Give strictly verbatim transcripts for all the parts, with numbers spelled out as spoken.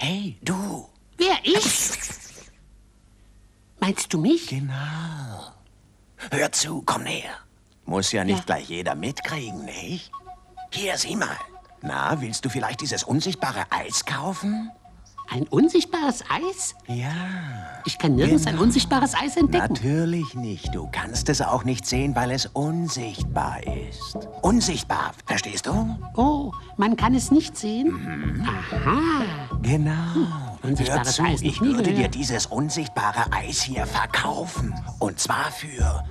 Hey, du. Wer, ich? Meinst du mich? Genau. Hör zu, komm näher. Muss ja nicht ja. gleich jeder mitkriegen, nicht? Hier, sieh mal. Na, willst du vielleicht dieses unsichtbare Eis kaufen? Ein unsichtbares Eis? Ja. Ich kann nirgends genau. ein unsichtbares Eis entdecken. Natürlich nicht. Du kannst es auch nicht sehen, weil es unsichtbar ist. Unsichtbar, verstehst du? Oh, man kann es nicht sehen? Mhm. Aha. Genau. Hm. Unsichtbares Eis. Ich würde dir dieses unsichtbare Eis hier verkaufen. Und zwar für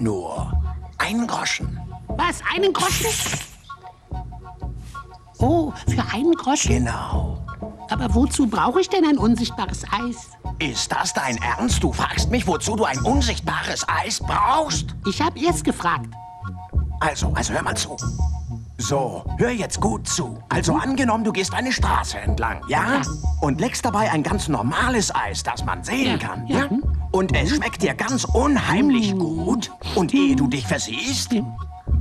nur einen Groschen. Was, einen Groschen? Oh, für einen Groschen? Genau. Aber wozu brauche ich denn ein unsichtbares Eis? Ist das dein Ernst? Du fragst mich, wozu du ein unsichtbares Eis brauchst? Ich habe erst gefragt. Also, also hör mal zu. So, hör jetzt gut zu. Also angenommen, du gehst eine Straße entlang, ja? ja. Und legst dabei ein ganz normales Eis, das man sehen ja. kann, ja? ja? Und es schmeckt dir ganz unheimlich mm. gut. Und ehe du dich versiehst...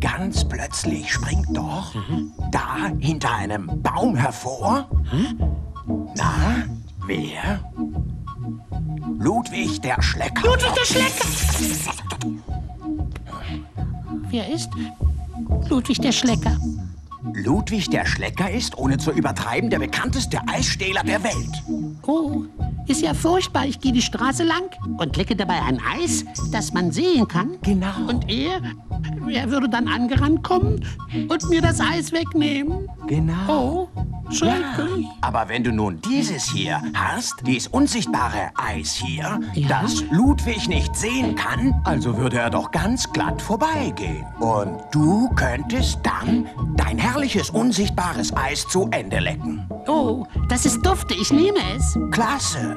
Ganz plötzlich springt doch mhm. da hinter einem Baum hervor. Hm? Na, wer? Ludwig der Schlecker. Ludwig der Schlecker! Wer ist Ludwig der Schlecker? Ludwig der Schlecker ist, ohne zu übertreiben, der bekannteste Eisstehler der Welt. Oh, ist ja furchtbar. Ich gehe die Straße lang und lecke dabei ein Eis, das man sehen kann. Genau. Und er, er würde dann angerannt kommen und mir das Eis wegnehmen. Genau. Oh, schrecklich. Ja. Aber wenn du nun dieses hier hast, dieses unsichtbare Eis hier, ja. das Ludwig nicht sehen kann, also würde er doch ganz glatt vorbeigehen. Und du könntest dann dein herrliches, unsichtbares Eis zu Ende lecken. Oh, das ist dufte. Ich nehme es. Klasse.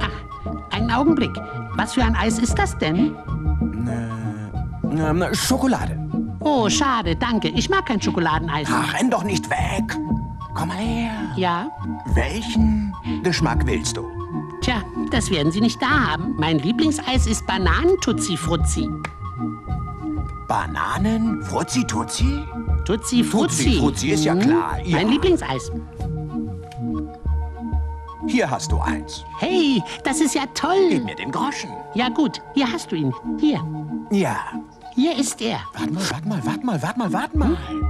Ach, einen Augenblick. Was für ein Eis ist das denn? Äh, äh, Schokolade. Oh, schade, danke. Ich mag kein Schokoladeneis. Ach, renn doch nicht weg. Komm mal her. Ja? Welchen Geschmack willst du? Tja, das werden Sie nicht da haben. Mein Lieblingseis ist Bananen-Tutti-Frutti. Bananen-Frutzi-Tutzi? Tutzi-Frutzi. Tutzi ist ja klar. Ja. Mein Lieblingseis. Hier hast du eins. Hey, das ist ja toll. Gib mir den Groschen. Ja gut, hier hast du ihn. Hier. Ja. Hier ist er. Warte mal, warte mal, warte mal, warte mal, warte mal. Hm?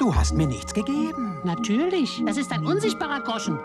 Du hast mir nichts gegeben. Natürlich. Das ist ein unsichtbarer Groschen.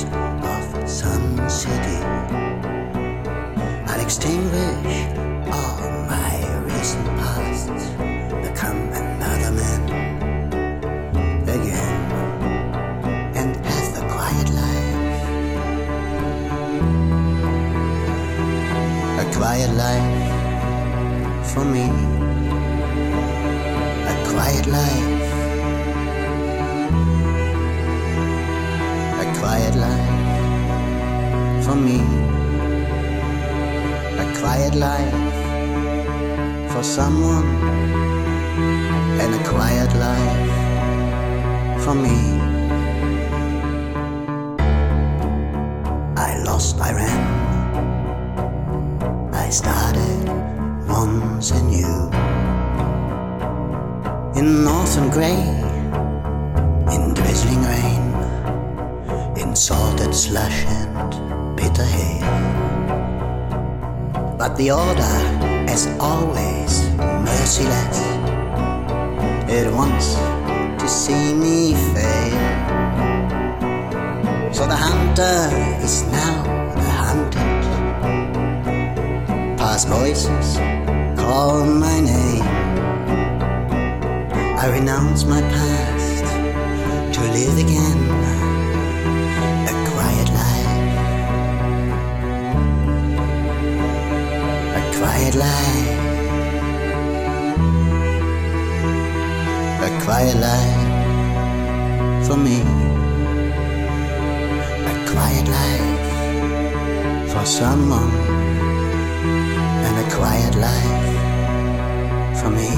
streets of Sun City. I'll extinguish all my recent pasts, become another man again, and have a quiet life. A quiet life for me. A quiet life. Quiet life for me, a quiet life for someone, and a quiet life for me. I lost, I ran, I started once anew, in northern grey, in drizzling rain, in salted slush and bitter hail. But the order, as always, merciless, it wants to see me fail. So the hunter is now the hunted. Past voices call my name. I renounce my past to live again. A quiet life, a quiet life for me, a quiet life for someone, and a quiet life for me.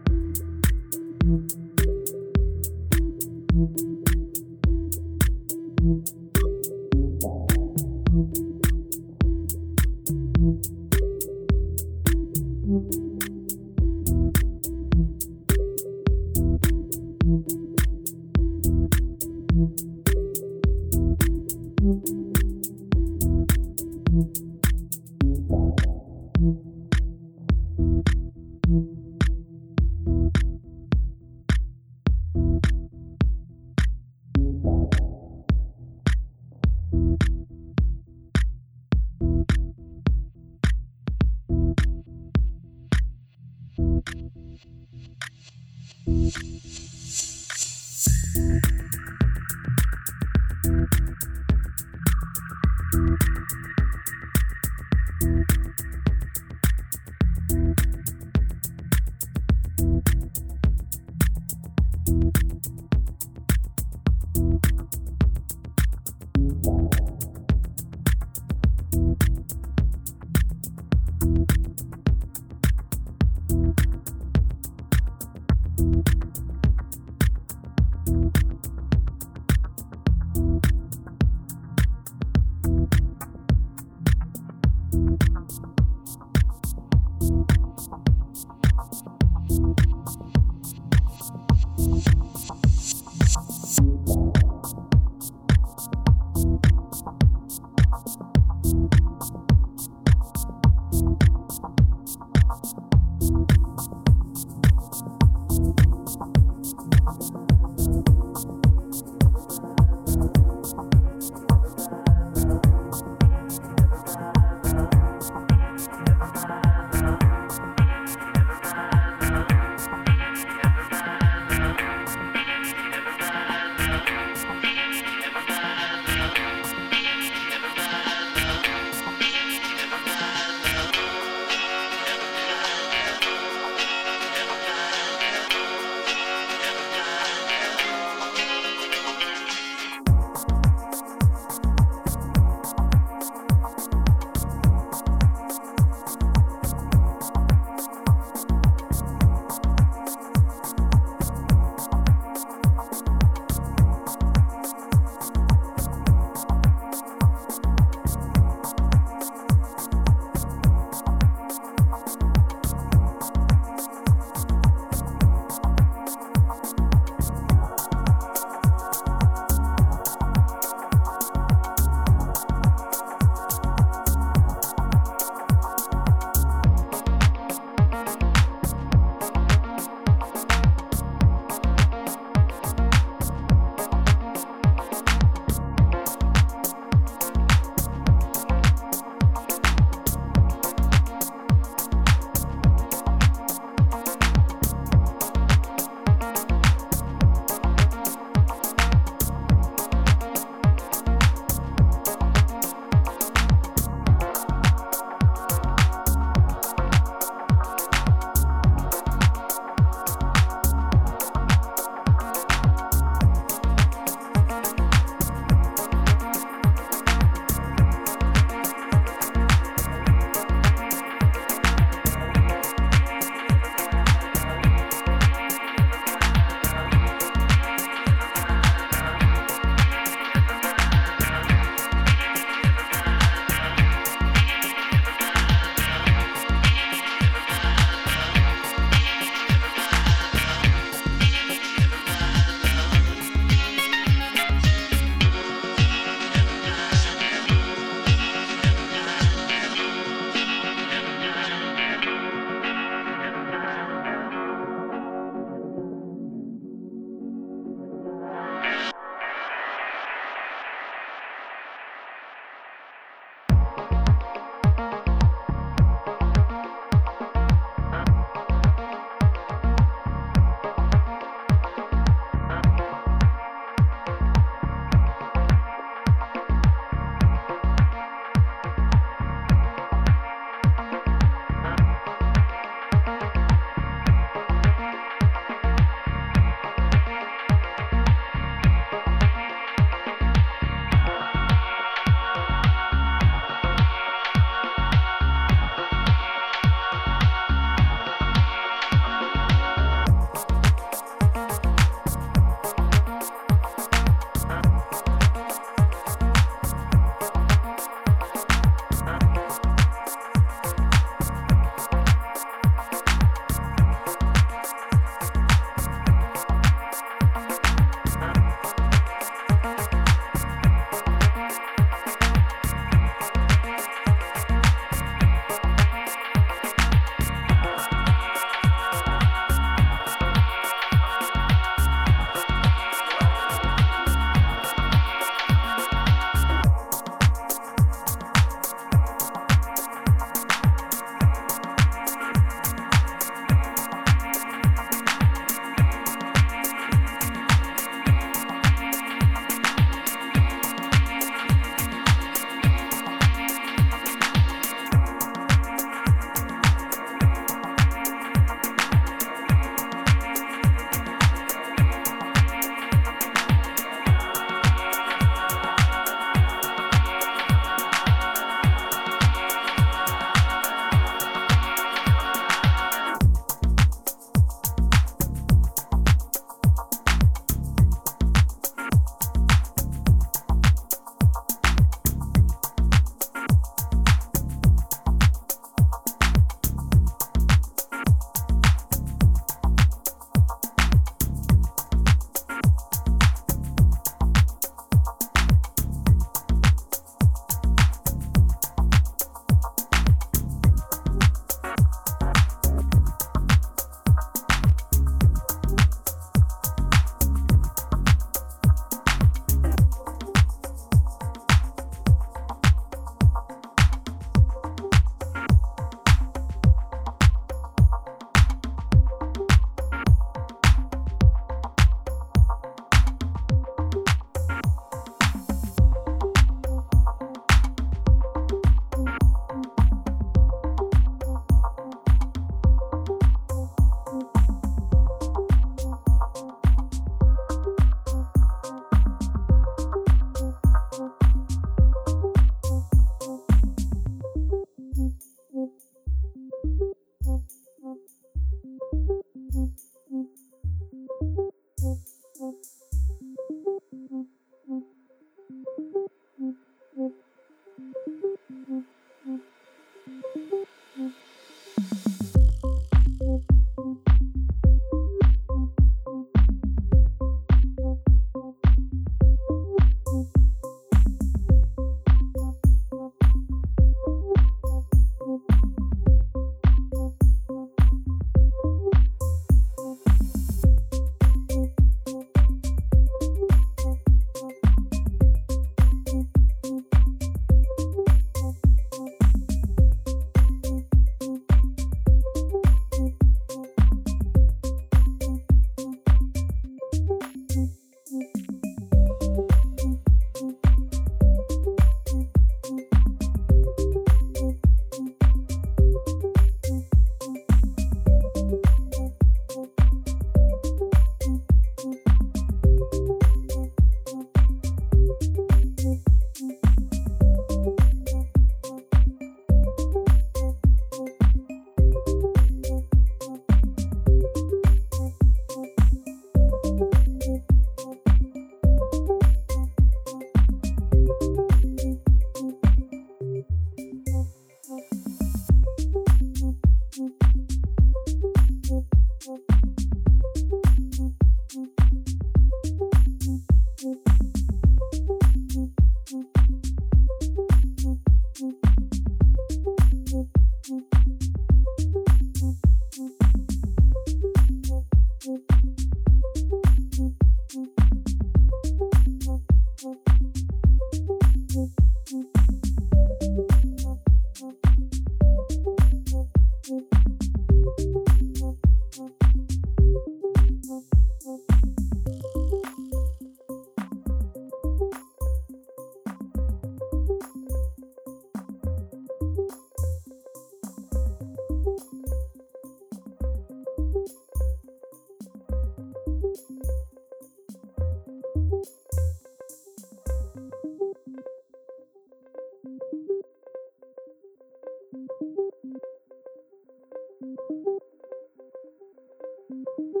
I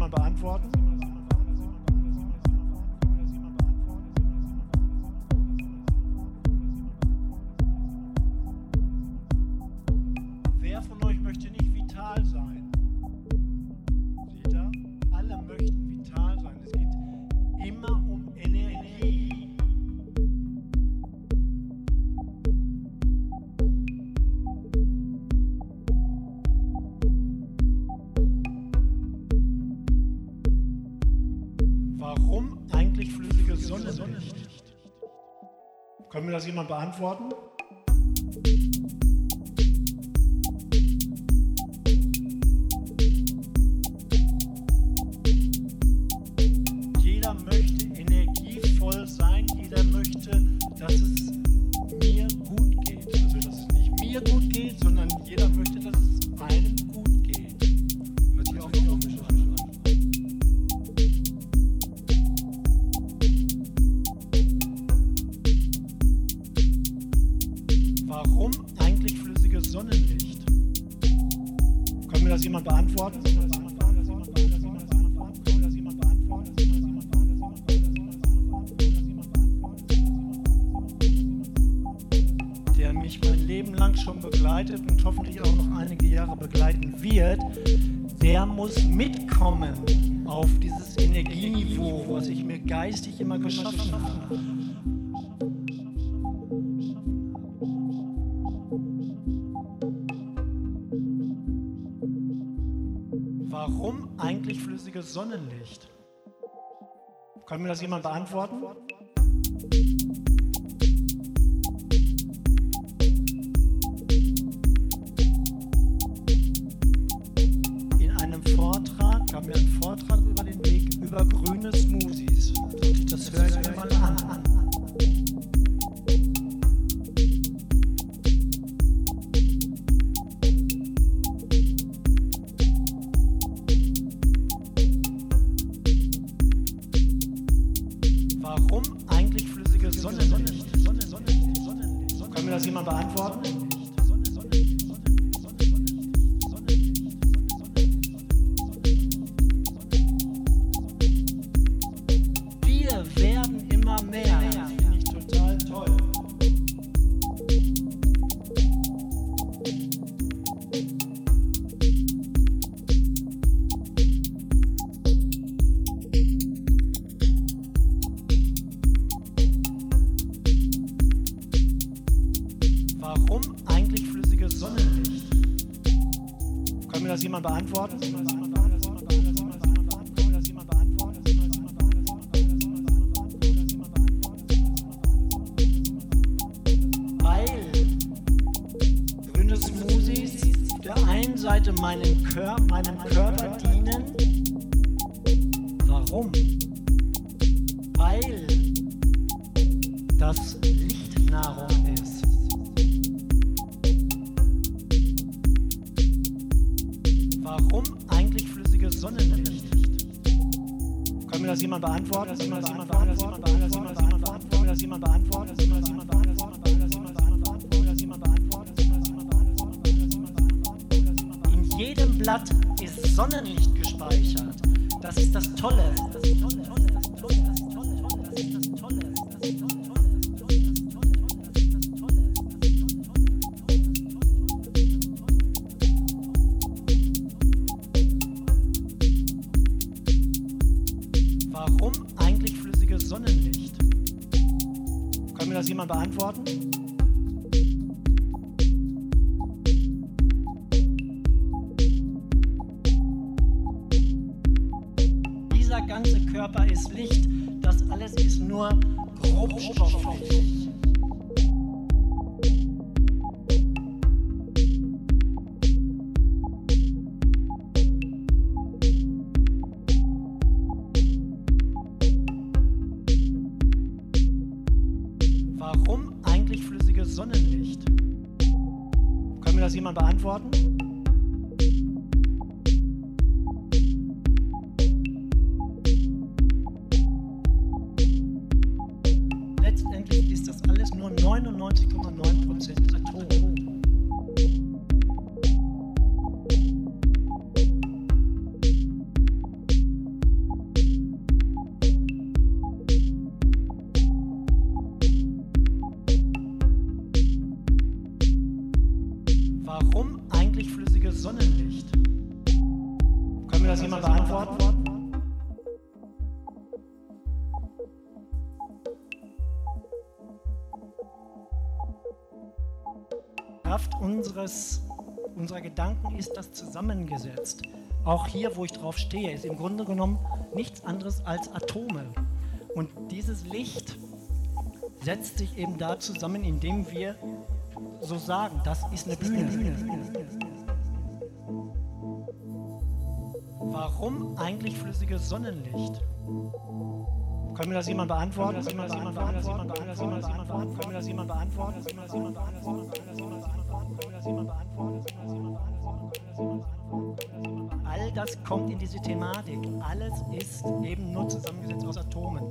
jemand beantworten? Wer von euch möchte nicht vital sein? Seht ihr? Alle möchten vital sein. Es geht immer um Energie. Warum eigentlich flüssige Sonnenlicht? Können wir das jemand beantworten? Jeder möchte energievoll sein, jeder möchte, dass es mir gut geht. Also, dass es nicht mir gut geht, sondern jeder möchte, dass es einem gut geht. Hört sich auch komisch an. Warum eigentlich flüssiges Sonnenlicht? Können wir das jemand beantworten? Der mich mein Leben lang schon begleitet und hoffentlich auch noch einige Jahre begleiten wird, der muss mitkommen auf dieses Energieniveau, was ich mir geistig immer geschaffen habe. Warum eigentlich flüssiges Sonnenlicht? Können wir das jemand beantworten? In einem Vortrag kam mir ein Vortrag über den Weg über grüne Smoothies. Das höre ich mir mal an. Warum eigentlich flüssige Sonne? Sonne, Sonne, Sonne, Sonne, Sonne. Können wir das jemand beantworten? Wir werden immer mehr. Das finde ich total toll. Warum eigentlich flüssiges Sonnenlicht? Können wir das jemand beantworten? Weil grüne Smoothies auf der einen Seite meinem Körper, meinem Körper dienen. Warum? Weil das Lichtnahrung ist. Warum eigentlich flüssiges Sonnenlicht? Können wir das jemand beantworten? Können wir das jemand beantworten? Können wir das jemand beantworten? Können wir das jemand beantworten? Können wir das jemand beantworten? Können wir das jemand beantworten? Können wir das jemand beantworten? Können wir das jemand beantworten? In jedem Blatt ist Sonnenlicht gespeichert. Das ist das Tolle. Das ist das Tolle. Das ist das Tolle. Das ist das Tolle. Das ist das Tolle. Das ist das Tolle. Warum eigentlich flüssiges Sonnenlicht? Können wir das jemand beantworten? Dieser ganze Körper ist Licht, das alles ist nur grobstofflich. Warum eigentlich flüssiges Sonnenlicht? Können wir das jemand beantworten? Letztendlich ist das alles nur neunundneunzig Komma neun Prozent Atom. das jemand beantworten? Kraft unseres, unserer Gedanken ist das zusammengesetzt. Auch hier, wo ich drauf stehe, ist im Grunde genommen nichts anderes als Atome. Und dieses Licht setzt sich eben da zusammen, indem wir so sagen, das ist eine Bühne. Warum eigentlich flüssiges Sonnenlicht? Können wir das jemand beantworten? Können wir das jemand beantworten? Können wir das jemand beantworten? Können wir das jemand beantworten? All das kommt in diese Thematik. Alles ist eben nur zusammengesetzt aus Atomen.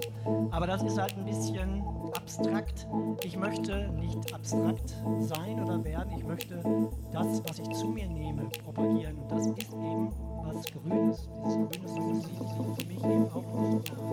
Aber das ist halt ein bisschen abstrakt. Ich möchte nicht abstrakt sein oder werden. Ich möchte das, was ich zu mir nehme, propagieren. Und das ist eben was Grünes, dieses Grünes ist für mich eben auch nicht wahr.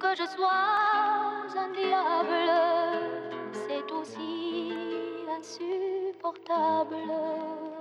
Que je sois un diable, c'est aussi insupportable.